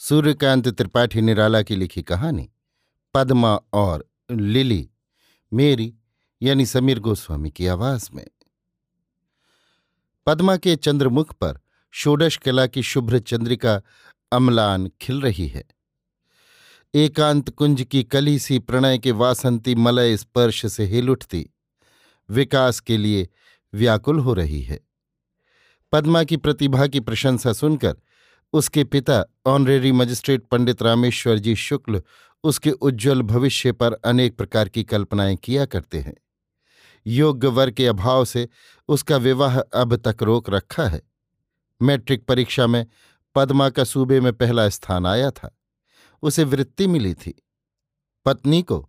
सूर्यकांत त्रिपाठी निराला की लिखी कहानी पद्मा और लिली, मेरी यानी समीर गोस्वामी की आवाज में। पद्मा के चंद्रमुख पर षोडश कला की शुभ्र चंद्रिका अम्लान खिल रही है। एकांत कुंज की कली सी प्रणय के वासंती मलय स्पर्श से हिल उठती, विकास के लिए व्याकुल हो रही है। पद्मा की प्रतिभा की प्रशंसा सुनकर उसके पिता ऑनरेरी मजिस्ट्रेट पंडित रामेश्वर जी शुक्ल उसके उज्ज्वल भविष्य पर अनेक प्रकार की कल्पनाएं किया करते हैं। योग्य वर के अभाव से उसका विवाह अब तक रोक रखा है। मैट्रिक परीक्षा में पद्मा का सूबे में पहला स्थान आया था। उसे वृत्ति मिली थी। पत्नी को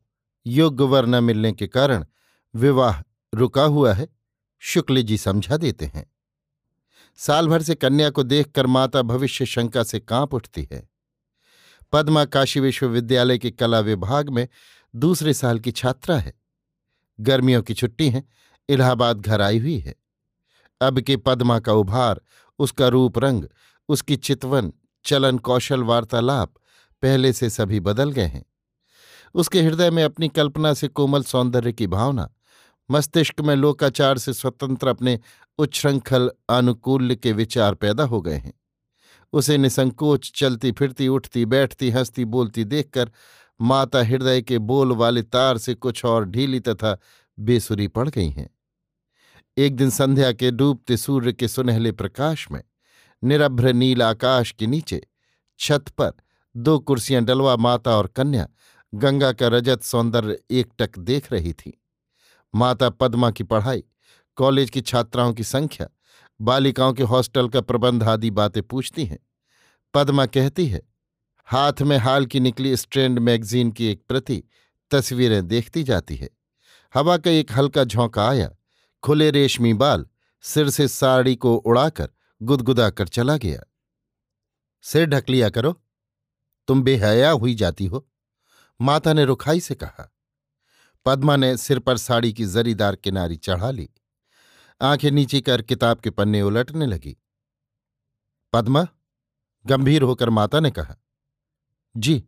योग्य वर न मिलने के कारण विवाह रुका हुआ है, शुक्ल जी समझा देते हैं। साल भर से कन्या को देखकर माता भविष्य शंका से कांप उठती है। पद्मा काशी विश्वविद्यालय के कला विभाग में दूसरे साल की छात्रा है। गर्मियों की छुट्टी है, इलाहाबाद घर आई हुई है। अब के पद्मा का उभार, उसका रूप रंग, उसकी चितवन, चलन कौशल, वार्तालाप पहले से सभी बदल गए हैं। उसके हृदय में अपनी कल्पना से कोमल सौंदर्य की भावना, मस्तिष्क में लोकाचार से स्वतंत्र अपने उच्छृंखल आनुकूल्य के विचार पैदा हो गए हैं। उसे निसंकोच चलती फिरती, उठती बैठती, हंसती बोलती देखकर माता हृदय के बोल वाले तार से कुछ और ढीली तथा बेसुरी पड़ गई हैं। एक दिन संध्या के डूबते सूर्य के सुनहले प्रकाश में निरभ्र नील आकाश के नीचे छत पर 2 कुर्सियां डलवा माता और कन्या गंगा का रजत सौंदर्य एकटक देख रही थी। माता पद्मा की पढ़ाई, कॉलेज की छात्राओं की संख्या, बालिकाओं के हॉस्टल का प्रबंध आदि बातें पूछती हैं। पद्मा कहती है। हाथ में हाल की निकली स्ट्रैंड मैगजीन की एक प्रति तस्वीरें देखती जाती है। हवा का एक हल्का झोंका आया। खुले रेशमी बाल सिर से साड़ी को उड़ाकर गुदगुदा कर चला गया। सिर ढक लिया करो, तुम बेहया हुई जाती हो, माता ने रुखाई से कहा। पद्मा ने सिर पर साड़ी की जरीदार किनारी चढ़ा ली। आंखें नीचे कर किताब के पन्ने उलटने लगी। पद्मा, गंभीर होकर माता ने कहा। जी,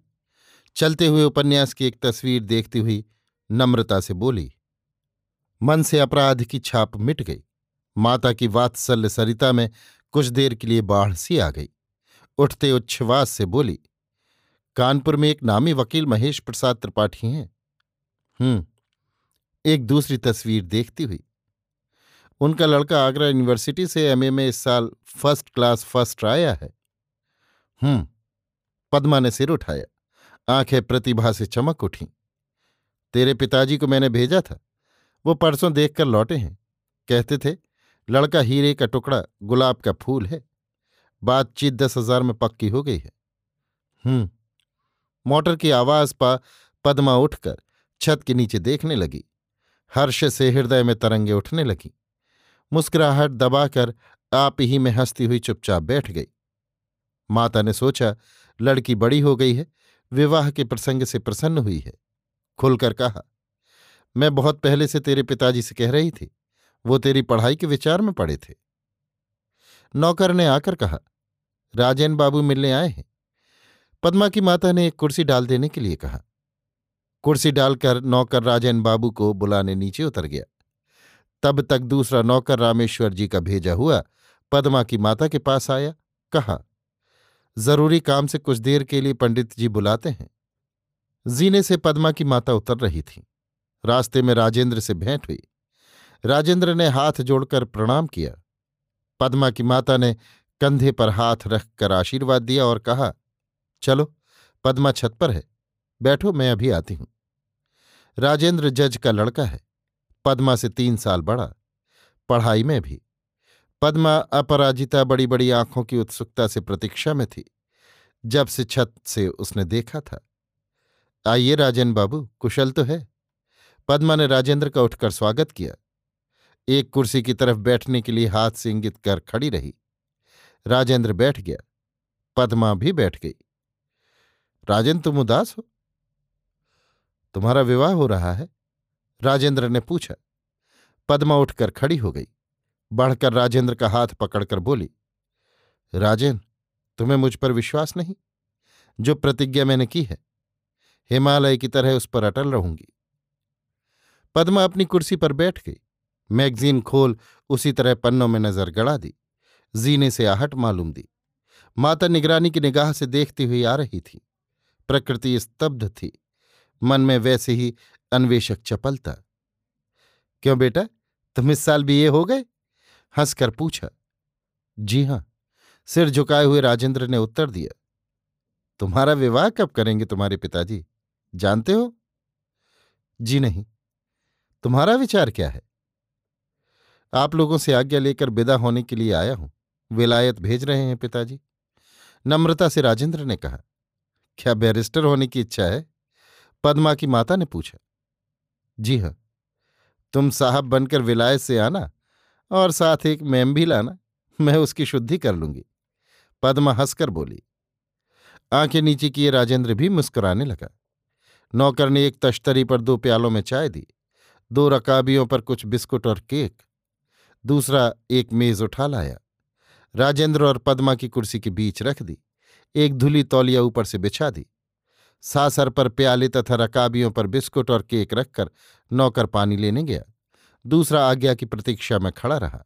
चलते हुए उपन्यास की एक तस्वीर देखती हुई नम्रता से बोली। मन से अपराध की छाप मिट गई। माता की वात्सल्य सरिता में कुछ देर के लिए बाढ़ सी आ गई। उठते उच्छ्वास से बोली, कानपुर में एक नामी वकील महेश प्रसाद त्रिपाठी हैं। एक दूसरी तस्वीर देखती हुई। उनका लड़का आगरा यूनिवर्सिटी से एमए में इस साल फर्स्ट क्लास फर्स्ट आया है। पद्मा ने सिर उठाया। आंखें प्रतिभा से चमक उठीं। तेरे पिताजी को मैंने भेजा था, वो परसों देखकर लौटे हैं। कहते थे लड़का हीरे का टुकड़ा, गुलाब का फूल है। बातचीत 10,000 में पक्की हो गई है। मोटर की आवाज पा पद्मा उठकर छत के नीचे देखने लगी। हर्ष से हृदय में तरंगे उठने लगी। मुस्कुराहट दबाकर आप ही में हंसती हुई चुपचाप बैठ गई। माता ने सोचा लड़की बड़ी हो गई है, विवाह के प्रसंग से प्रसन्न हुई है। खुलकर कहा, मैं बहुत पहले से तेरे पिताजी से कह रही थी, वो तेरी पढ़ाई के विचार में पड़े थे। नौकर ने आकर कहा, राजेंद्र बाबू मिलने आए हैं। पद्मा की माता ने एक कुर्सी डाल देने के लिए कहा। कुर्सी डालकर नौकर राजेंद्र बाबू को बुलाने नीचे उतर गया। तब तक दूसरा नौकर रामेश्वर जी का भेजा हुआ पद्मा की माता के पास आया। कहा, जरूरी काम से कुछ देर के लिए पंडित जी बुलाते हैं। जीने से पद्मा की माता उतर रही थीं। रास्ते में राजेंद्र से भेंट हुई। राजेंद्र ने हाथ जोड़कर प्रणाम किया। पद्मा की माता ने कंधे पर हाथ रखकर आशीर्वाद दिया और कहा, चलो पद्मा छत पर है, बैठो, मैं अभी आती हूं। राजेंद्र जज का लड़का है, पद्मा से 3 साल बड़ा, पढ़ाई में भी। पद्मा अपराजिता बड़ी बड़ी आंखों की उत्सुकता से प्रतीक्षा में थी, जब से छत से उसने देखा था। आइए राजन बाबू, कुशल तो है? पद्मा ने राजेंद्र का उठकर स्वागत किया। एक कुर्सी की तरफ बैठने के लिए हाथ से इंगित कर खड़ी रही। राजेंद्र बैठ गया, पद्मा भी बैठ गई। राजन, तुम उदास हो, तुम्हारा विवाह हो रहा है? राजेंद्र ने पूछा। पद्मा उठकर खड़ी हो गई, बढ़कर राजेंद्र का हाथ पकड़कर बोली, राजन, तुम्हें मुझ पर विश्वास नहीं? जो प्रतिज्ञा मैंने की है, हिमालय की तरह उस पर अटल रहूंगी। पद्मा अपनी कुर्सी पर बैठ गई, मैगजीन खोल उसी तरह पन्नों में नजर गड़ा दी। जीने से आहट मालूम दी। माता निगरानी की निगाह से देखती हुई आ रही थी। प्रकृति स्तब्ध थी, मन में वैसे ही अन्वेषक चपलता। क्यों बेटा, तुम इस साल भी ये हो गए? हंसकर पूछा। जी हां, सिर झुकाए हुए राजेंद्र ने उत्तर दिया। तुम्हारा विवाह कब करेंगे तुम्हारे पिताजी, जानते हो? जी नहीं। तुम्हारा विचार क्या है? आप लोगों से आज्ञा लेकर विदा होने के लिए आया हूं, विलायत भेज रहे हैं पिताजी, नम्रता से राजेंद्र ने कहा। क्या बैरिस्टर होने की इच्छा है? पद्मा की माता ने पूछा। जी हां, तुम साहब बनकर विलायत से आना और साथ एक मैम भी लाना, मैं उसकी शुद्धि कर लूंगी। पद्मा हंसकर बोली। आंखें नीचे किए राजेंद्र भी मुस्कुराने लगा। नौकर ने एक तश्तरी पर 2 प्यालों में चाय दी, 2 रकाबियों पर कुछ बिस्कुट और केक, दूसरा एक मेज उठा लाया। राजेंद्र और पद्मा की कुर्सी के बीच रख दी। एक धुली तौलिया ऊपर से बिछा दी। सासर पर प्याले तथा रकाबियों पर बिस्कुट और केक रखकर नौकर पानी लेने गया। दूसरा आज्ञा की प्रतीक्षा में खड़ा रहा।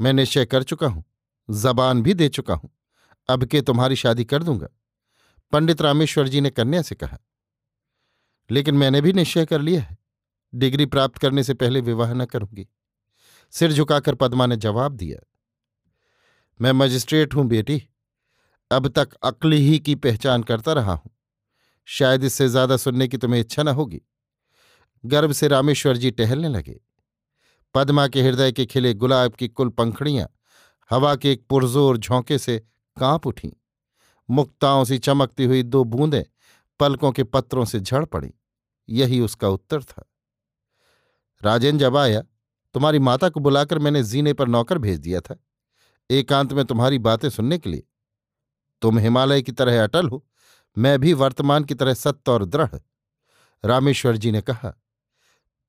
मैं निश्चय कर चुका हूं, जबान भी दे चुका हूं, अब के तुम्हारी शादी कर दूंगा, पंडित रामेश्वर जी ने कन्या से कहा। लेकिन मैंने भी निश्चय कर लिया है, डिग्री प्राप्त करने से पहले विवाह न करूंगी, सिर झुकाकर पद्मा ने जवाब दिया। मैं मजिस्ट्रेट हूं बेटी, अब तक अक्ल ही की पहचान करता रहा हूं, शायद इससे ज्यादा सुनने की तुम्हें इच्छा न होगी, गर्व से रामेश्वर जी टहलने लगे। पद्मा के हृदय के खिले गुलाब की कुल पंखड़ियां हवा के एक पुरजोर झोंके से कांप उठीं। मुक्ताओं सी चमकती हुई 2 बूंदें पलकों के पत्रों से झड़ पड़ी। यही उसका उत्तर था। राजेंद्र जब आया, तुम्हारी माता को बुलाकर मैंने जीने पर नौकर भेज दिया था, एकांत में तुम्हारी बातें सुनने के लिए। तुम हिमालय की तरह अटल हो, मैं भी वर्तमान की तरह सत्य और दृढ़, रामेश्वर जी ने कहा।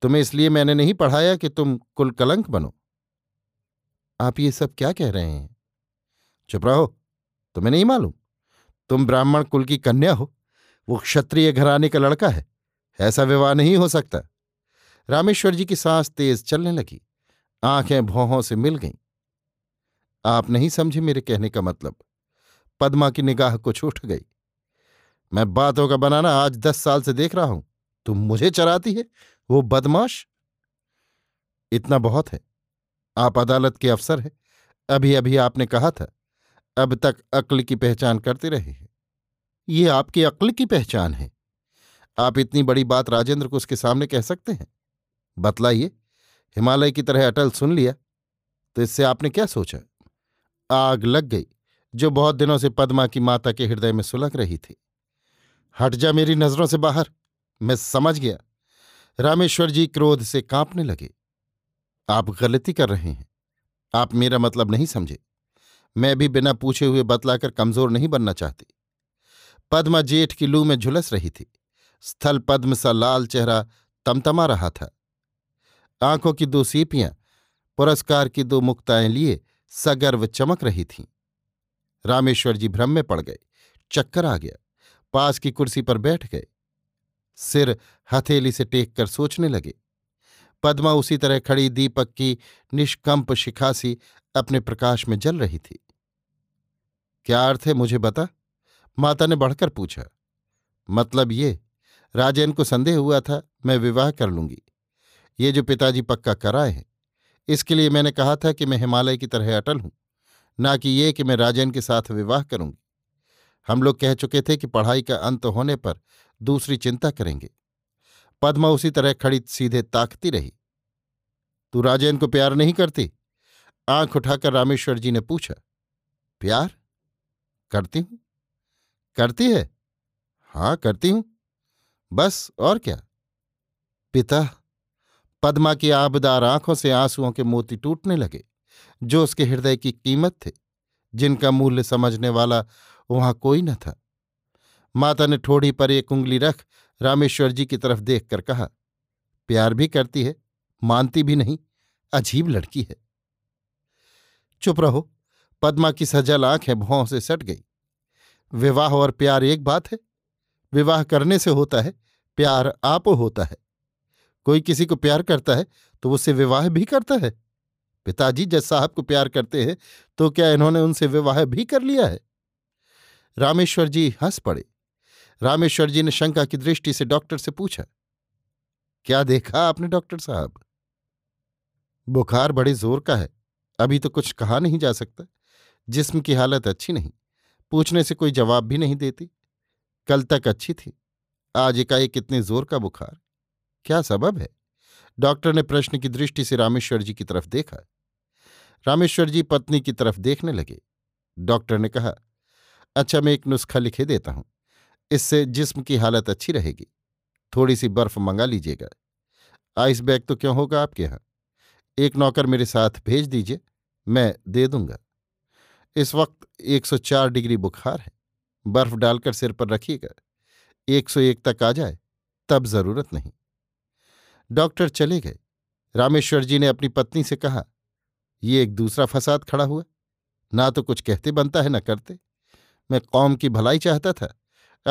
तुम्हें इसलिए मैंने नहीं पढ़ाया कि तुम कुलकलंक बनो। आप ये सब क्या कह रहे हैं? चुप रहो, तुम्हें नहीं मालूम, तुम ब्राह्मण कुल की कन्या हो, वो क्षत्रिय घराने का लड़का है, ऐसा विवाह नहीं हो सकता। रामेश्वर जी की सांस तेज चलने लगी, आंखें भौहों से मिल गईं। आप नहीं समझे मेरे कहने का मतलब, पद्मा की निगाह कुछ उठ गई। मैं बातों का बनाना आज 10 साल से देख रहा हूं, तुम मुझे चराती है वो बदमाश। इतना बहुत है, आप अदालत के अफसर हैं, अभी अभी आपने कहा था अब तक अक्ल की पहचान करते रहे हैं, ये आपकी अक्ल की पहचान है। आप इतनी बड़ी बात राजेंद्र को उसके सामने कह सकते हैं? बतलाइए, हिमालय की तरह अटल सुन लिया तो इससे आपने क्या सोचा? आग लग गई जो बहुत दिनों से पद्मा की माता के हृदय में सुलग रही थी। हट जा मेरी नजरों से बाहर, मैं समझ गया। रामेश्वर जी क्रोध से कांपने लगे। आप गलती कर रहे हैं, आप मेरा मतलब नहीं समझे, मैं भी बिना पूछे हुए बतलाकर कमजोर नहीं बनना चाहती। पद्मा जेठ की लू में झुलस रही थी। स्थल पद्म सा लाल चेहरा तमतमा रहा था। आंखों की 2 सीपियां पुरस्कार की 2 मुक्ताएं लिए सगर्व चमक रही थीं। रामेश्वर जी भ्रम में पड़ गए, चक्कर आ गया, पास की कुर्सी पर बैठ गए, सिर हथेली से टेक कर सोचने लगे। पद्मा उसी तरह खड़ी दीपक की निष्कंप शिखासी अपने प्रकाश में जल रही थी। क्या अर्थ है मुझे बता, माता ने बढ़कर पूछा। मतलब ये, राजेन को संदेह हुआ था मैं विवाह कर लूँगी। ये जो पिताजी पक्का कराए हैं, इसके लिए मैंने कहा था कि मैं हिमालय की तरह अटल हूँ, ना कि ये कि मैं राजेन के साथ विवाह करूँगी। हम लोग कह चुके थे कि पढ़ाई का अंत होने पर दूसरी चिंता करेंगे। पद्मा उसी तरह खड़ी सीधे ताकती रही। तू राजेन को प्यार नहीं करती? आंख उठाकर रामेश्वर जी ने पूछा। प्यार करती हूं। करती है? हाँ करती हूं, बस और क्या। पिता, पद्मा की आबदार आंखों से आंसुओं के मोती टूटने लगे जो उसके हृदय की कीमत थे, जिनका मूल्य समझने वाला वहां कोई न था। माता ने ठोड़ी पर एक उंगली रख रामेश्वर जी की तरफ देखकर कहा, प्यार भी करती है, मानती भी नहीं, अजीब लड़की है। चुप रहो। पद्मा की सजल आंखें भौं से सट गई। विवाह और प्यार एक बात है। विवाह करने से होता है, प्यार आपो होता है। कोई किसी को प्यार करता है तो उससे विवाह भी करता है। पिताजी जज साहब को प्यार करते हैं तो क्या इन्होंने उनसे विवाह भी कर लिया है? रामेश्वर जी हंस पड़े। रामेश्वर जी ने शंका की दृष्टि से डॉक्टर से पूछा, क्या देखा आपने डॉक्टर साहब? बुखार बड़े जोर का है, अभी तो कुछ कहा नहीं जा सकता। जिस्म की हालत अच्छी नहीं, पूछने से कोई जवाब भी नहीं देती। कल तक अच्छी थी, आज एकाएक कितने जोर का बुखार, क्या सबब है? डॉक्टर ने प्रश्न की दृष्टि से रामेश्वर जी की तरफ देखा। रामेश्वर जी पत्नी की तरफ देखने लगे। डॉक्टर ने कहा, अच्छा मैं एक नुस्खा लिखे देता हूं, इससे जिस्म की हालत अच्छी रहेगी। थोड़ी सी बर्फ मंगा लीजिएगा। आइस बैग तो क्यों होगा आपके यहाँ? एक नौकर मेरे साथ भेज दीजिए, मैं दे दूंगा। इस वक्त 104 डिग्री बुखार है, बर्फ डालकर सिर पर रखिएगा, 101 तक आ जाए तब जरूरत नहीं। डॉक्टर चले गए। रामेश्वर जी ने अपनी पत्नी से कहा, ये एक दूसरा फसाद खड़ा हुआ, ना तो कुछ कहते बनता है ना करते। मैं कौम की भलाई चाहता था,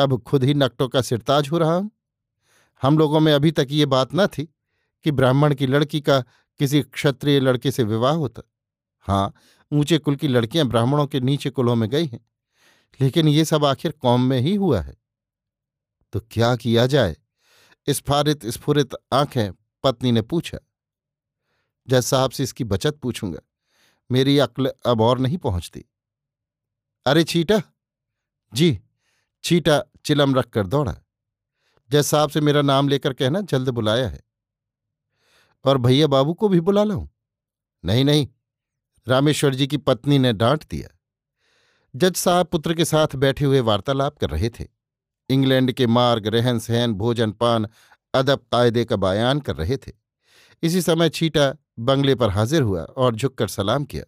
अब खुद ही नकटों का सिरताज हो रहा हूं। हम लोगों में अभी तक ये बात न थी कि ब्राह्मण की लड़की का किसी क्षत्रिय लड़के से विवाह होता। हाँ, ऊंचे कुल की लड़कियां ब्राह्मणों के नीचे कुलों में गई हैं, लेकिन ये सब आखिर कौम में ही हुआ है। तो क्या किया जाए? स्फारित स्फुरित आंखें पत्नी ने पूछा। जज साहब से इसकी बचत पूछूंगा, मेरी अक्ल अब और नहीं पहुंचती। अरे चीटा! जी। चीटा चिलम रखकर दौड़ा। जज साहब से मेरा नाम लेकर कहना जल्द बुलाया है, और भैया बाबू को भी बुला लाऊं? नहीं नहीं, रामेश्वर जी की पत्नी ने डांट दिया। जज साहब पुत्र के साथ बैठे हुए वार्तालाप कर रहे थे। इंग्लैंड के मार्ग, रहन सहन, भोजन पान, अदब कायदे का बयान कर रहे थे। इसी समय छीटा बंगले पर हाजिर हुआ और झुककर सलाम किया।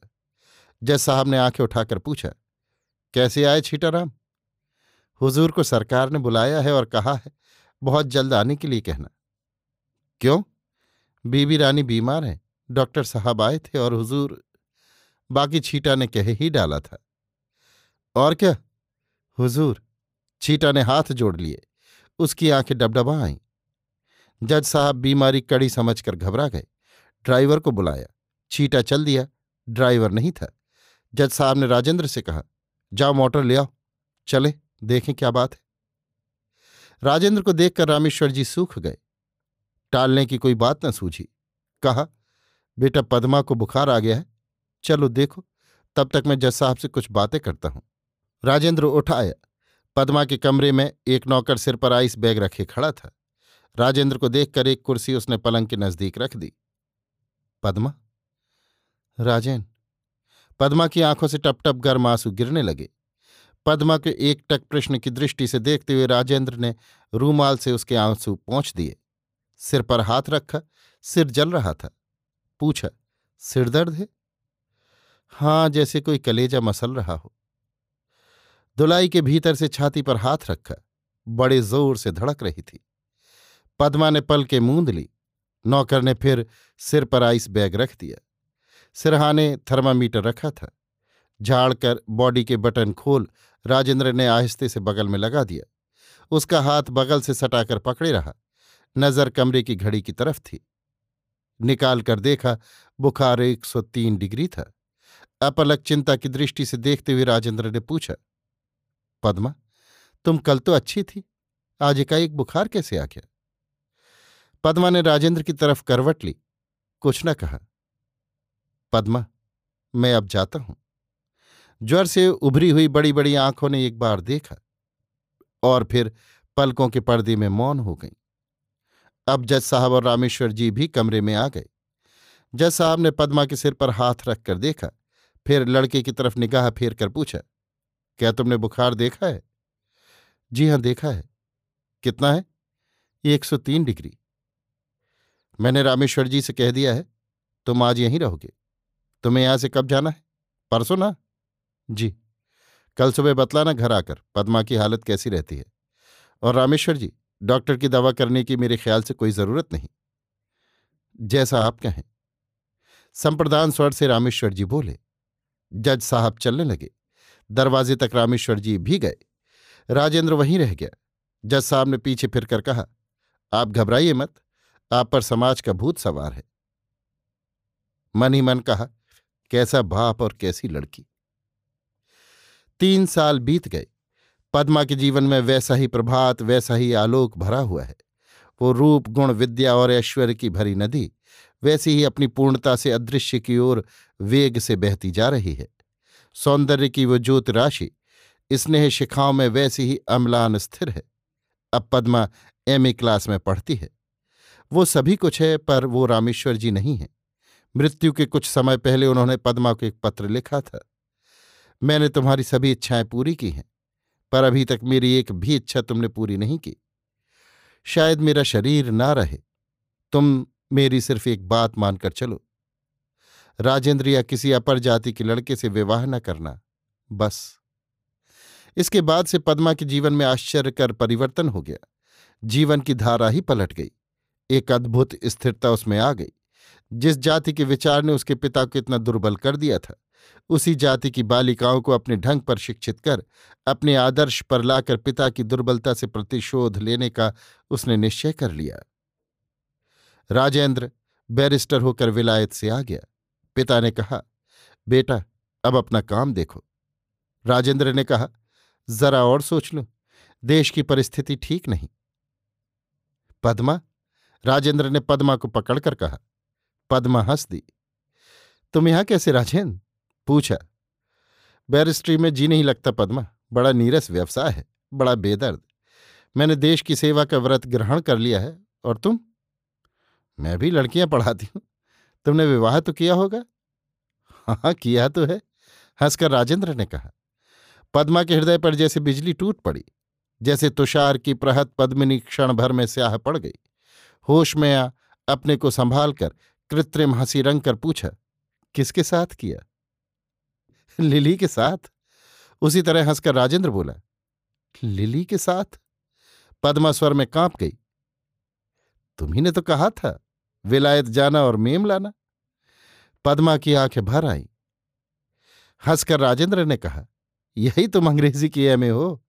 जज साहब ने आंखें उठाकर पूछा, कैसे आए छीटा राम? हुजूर को सरकार ने बुलाया है और कहा है बहुत जल्द आने के लिए कहना। क्यों? बीबी रानी बीमार हैं, डॉक्टर साहब आए थे और हुजूर। बाकी छीटा ने कह ही डाला था। और क्या हुजूर? छीटा ने हाथ जोड़ लिए। उसकी आंखें डबडबा आईं। जज साहब बीमारी कड़ी समझकर घबरा गए। ड्राइवर को बुलाया, छीटा चल दिया। ड्राइवर नहीं था। जज साहब ने राजेंद्र से कहा, जाओ मोटर ले आओ, चले देखें क्या बात है। राजेंद्र को देखकर रामेश्वर जी सूख गए। टालने की कोई बात न सूझी। कहा, बेटा पद्मा को बुखार आ गया है, चलो देखो, तब तक मैं जज साहब से कुछ बातें करता हूं। राजेंद्र उठ आया। पद्मा के कमरे में एक नौकर सिर पर आइस बैग रखे खड़ा था। राजेंद्र को देखकर एक कुर्सी उसने पलंग के नजदीक रख दी। पद्मा? राजेन। पद्मा की आंखों से टपटप गर्म आंसू गिरने लगे। पद्मा के एकटक प्रश्न की दृष्टि से देखते हुए राजेंद्र ने रूमाल से उसके आंसू पोंछ दिए। सिर पर हाथ रखा, सिर जल रहा था। पूछा, सिर दर्द है? हाँ, जैसे कोई कलेजा मसल रहा हो। दुलाई के भीतर से छाती पर हाथ रखा, बड़े जोर से धड़क रही थी। पद्मा ने पलकें मूंद ली। नौकर ने फिर सिर पर आइस बैग रख दिया। सिरहाने थर्मामीटर रखा था। झाड़कर बॉडी के बटन खोल राजेंद्र ने आहिस्ते से बगल में लगा दिया। उसका हाथ बगल से सटाकर पकड़े रहा। नजर कमरे की घड़ी की तरफ थी। निकाल कर देखा, बुखार 103 डिग्री था। अपलक चिंता की दृष्टि से देखते हुए राजेंद्र ने पूछा, पद्मा तुम कल तो अच्छी थी, आज एकाएक बुखार कैसे आ गया? पद्मा ने राजेंद्र की तरफ करवट ली, कुछ न कहा। पद्मा, मैं अब जाता हूं। ज्वर से उभरी हुई बड़ी बड़ी आंखों ने एक बार देखा और फिर पलकों के पर्दे में मौन हो गई। अब जज साहब और रामेश्वर जी भी कमरे में आ गए। जज साहब ने पद्मा के सिर पर हाथ रख कर देखा, फिर लड़के की तरफ निगाह फेर कर पूछा, क्या तुमने बुखार देखा है? जी हां, देखा है। कितना है? 103 डिग्री। मैंने रामेश्वर जी से कह दिया है, तुम आज यहीं रहोगे। तुम्हें यहां से कब जाना है? परसों ना? जी। कल सुबह बतलाना घर आकर पद्मा की हालत कैसी रहती है। और रामेश्वर जी, डॉक्टर की दवा करने की मेरे ख्याल से कोई जरूरत नहीं। जैसा आप कहें, संप्रदान स्वर से रामेश्वर जी बोले। जज साहब चलने लगे। दरवाजे तक रामेश्वर जी भी गए। राजेंद्र वहीं रह गया। जज साहब ने पीछे फिरकर कहा, आप घबराइए मत, आप पर समाज का भूत सवार है। मन ही मन कहा, कैसा बाप और कैसी लड़की। 3 साल बीत गए। पद्मा के जीवन में वैसा ही प्रभात, वैसा ही आलोक भरा हुआ है। वो रूप, गुण, विद्या और ऐश्वर्य की भरी नदी वैसी ही अपनी पूर्णता से अदृश्य की ओर वेग से बहती जा रही है। सौंदर्य की वो ज्योत राशि स्नेह शिखाओं में वैसी ही अम्लान स्थिर है। अब पद्मा एमए क्लास में पढ़ती है। वो सभी कुछ है, पर वो रामेश्वर जी नहीं है। मृत्यु के कुछ समय पहले उन्होंने पद्मा को एक पत्र लिखा था, मैंने तुम्हारी सभी इच्छाएं पूरी की हैं, पर अभी तक मेरी एक भी इच्छा तुमने पूरी नहीं की। शायद मेरा शरीर ना रहे, तुम मेरी सिर्फ एक बात मानकर चलो, राजेंद्र या किसी अपर जाति के लड़के से विवाह न करना, बस। इसके बाद से पद्मा के जीवन में आश्चर्य कर परिवर्तन हो गया। जीवन की धारा ही पलट गई। एक अद्भुत स्थिरता उसमें आ गई। जिस जाति के विचार ने उसके पिता को इतना दुर्बल कर दिया था, उसी जाति की बालिकाओं को अपने ढंग पर शिक्षित कर अपने आदर्श पर लाकर पिता की दुर्बलता से प्रतिशोध लेने का उसने निश्चय कर लिया। राजेंद्र बैरिस्टर होकर विलायत से आ गया। पिता ने कहा, बेटा अब अपना काम देखो। राजेंद्र ने कहा, जरा और सोच लूं, देश की परिस्थिति ठीक नहीं। पद्मा, राजेंद्र ने पद्मा को पकड़कर कहा। पद्मा हंस दी। तुम यहां कैसे राजेंद्र? पूछा। बैरिस्ट्री में जी नहीं लगता पद्मा, बड़ा नीरस व्यवसाय है, बड़ा बेदर्द। मैंने देश की सेवा का व्रत ग्रहण कर लिया है। और तुम? मैं भी लड़कियां पढ़ाती हूं। तुमने विवाह तो किया होगा? हाँ, किया तो है, हंसकर राजेंद्र ने कहा। पद्मा के हृदय पर जैसे बिजली टूट पड़ी, जैसे तुषार की प्रहत पद्मिनी क्षण भर में स्याह पड़ गई। होश में आ अपने को संभाल कर कृत्रिम हंसी रंग कर पूछा, किसके साथ किया? लिली के साथ, उसी तरह हंसकर राजेंद्र बोला। लिली के साथ? पद्मा स्वर में कांप गई। तुम्ही ने तो कहा था विलायत जाना और मेम लाना। पद्मा की आंखें भर आईं। हंसकर राजेंद्र ने कहा, यही तुम अंग्रेजी की एमए हो,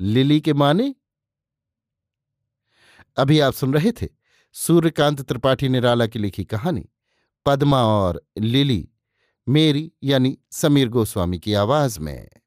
लिली के माने? अभी आप सुन रहे थे सूर्यकांत त्रिपाठी निराला की लिखी कहानी पद्मा और लिली, मेरी यानी समीर गोस्वामी की आवाज में।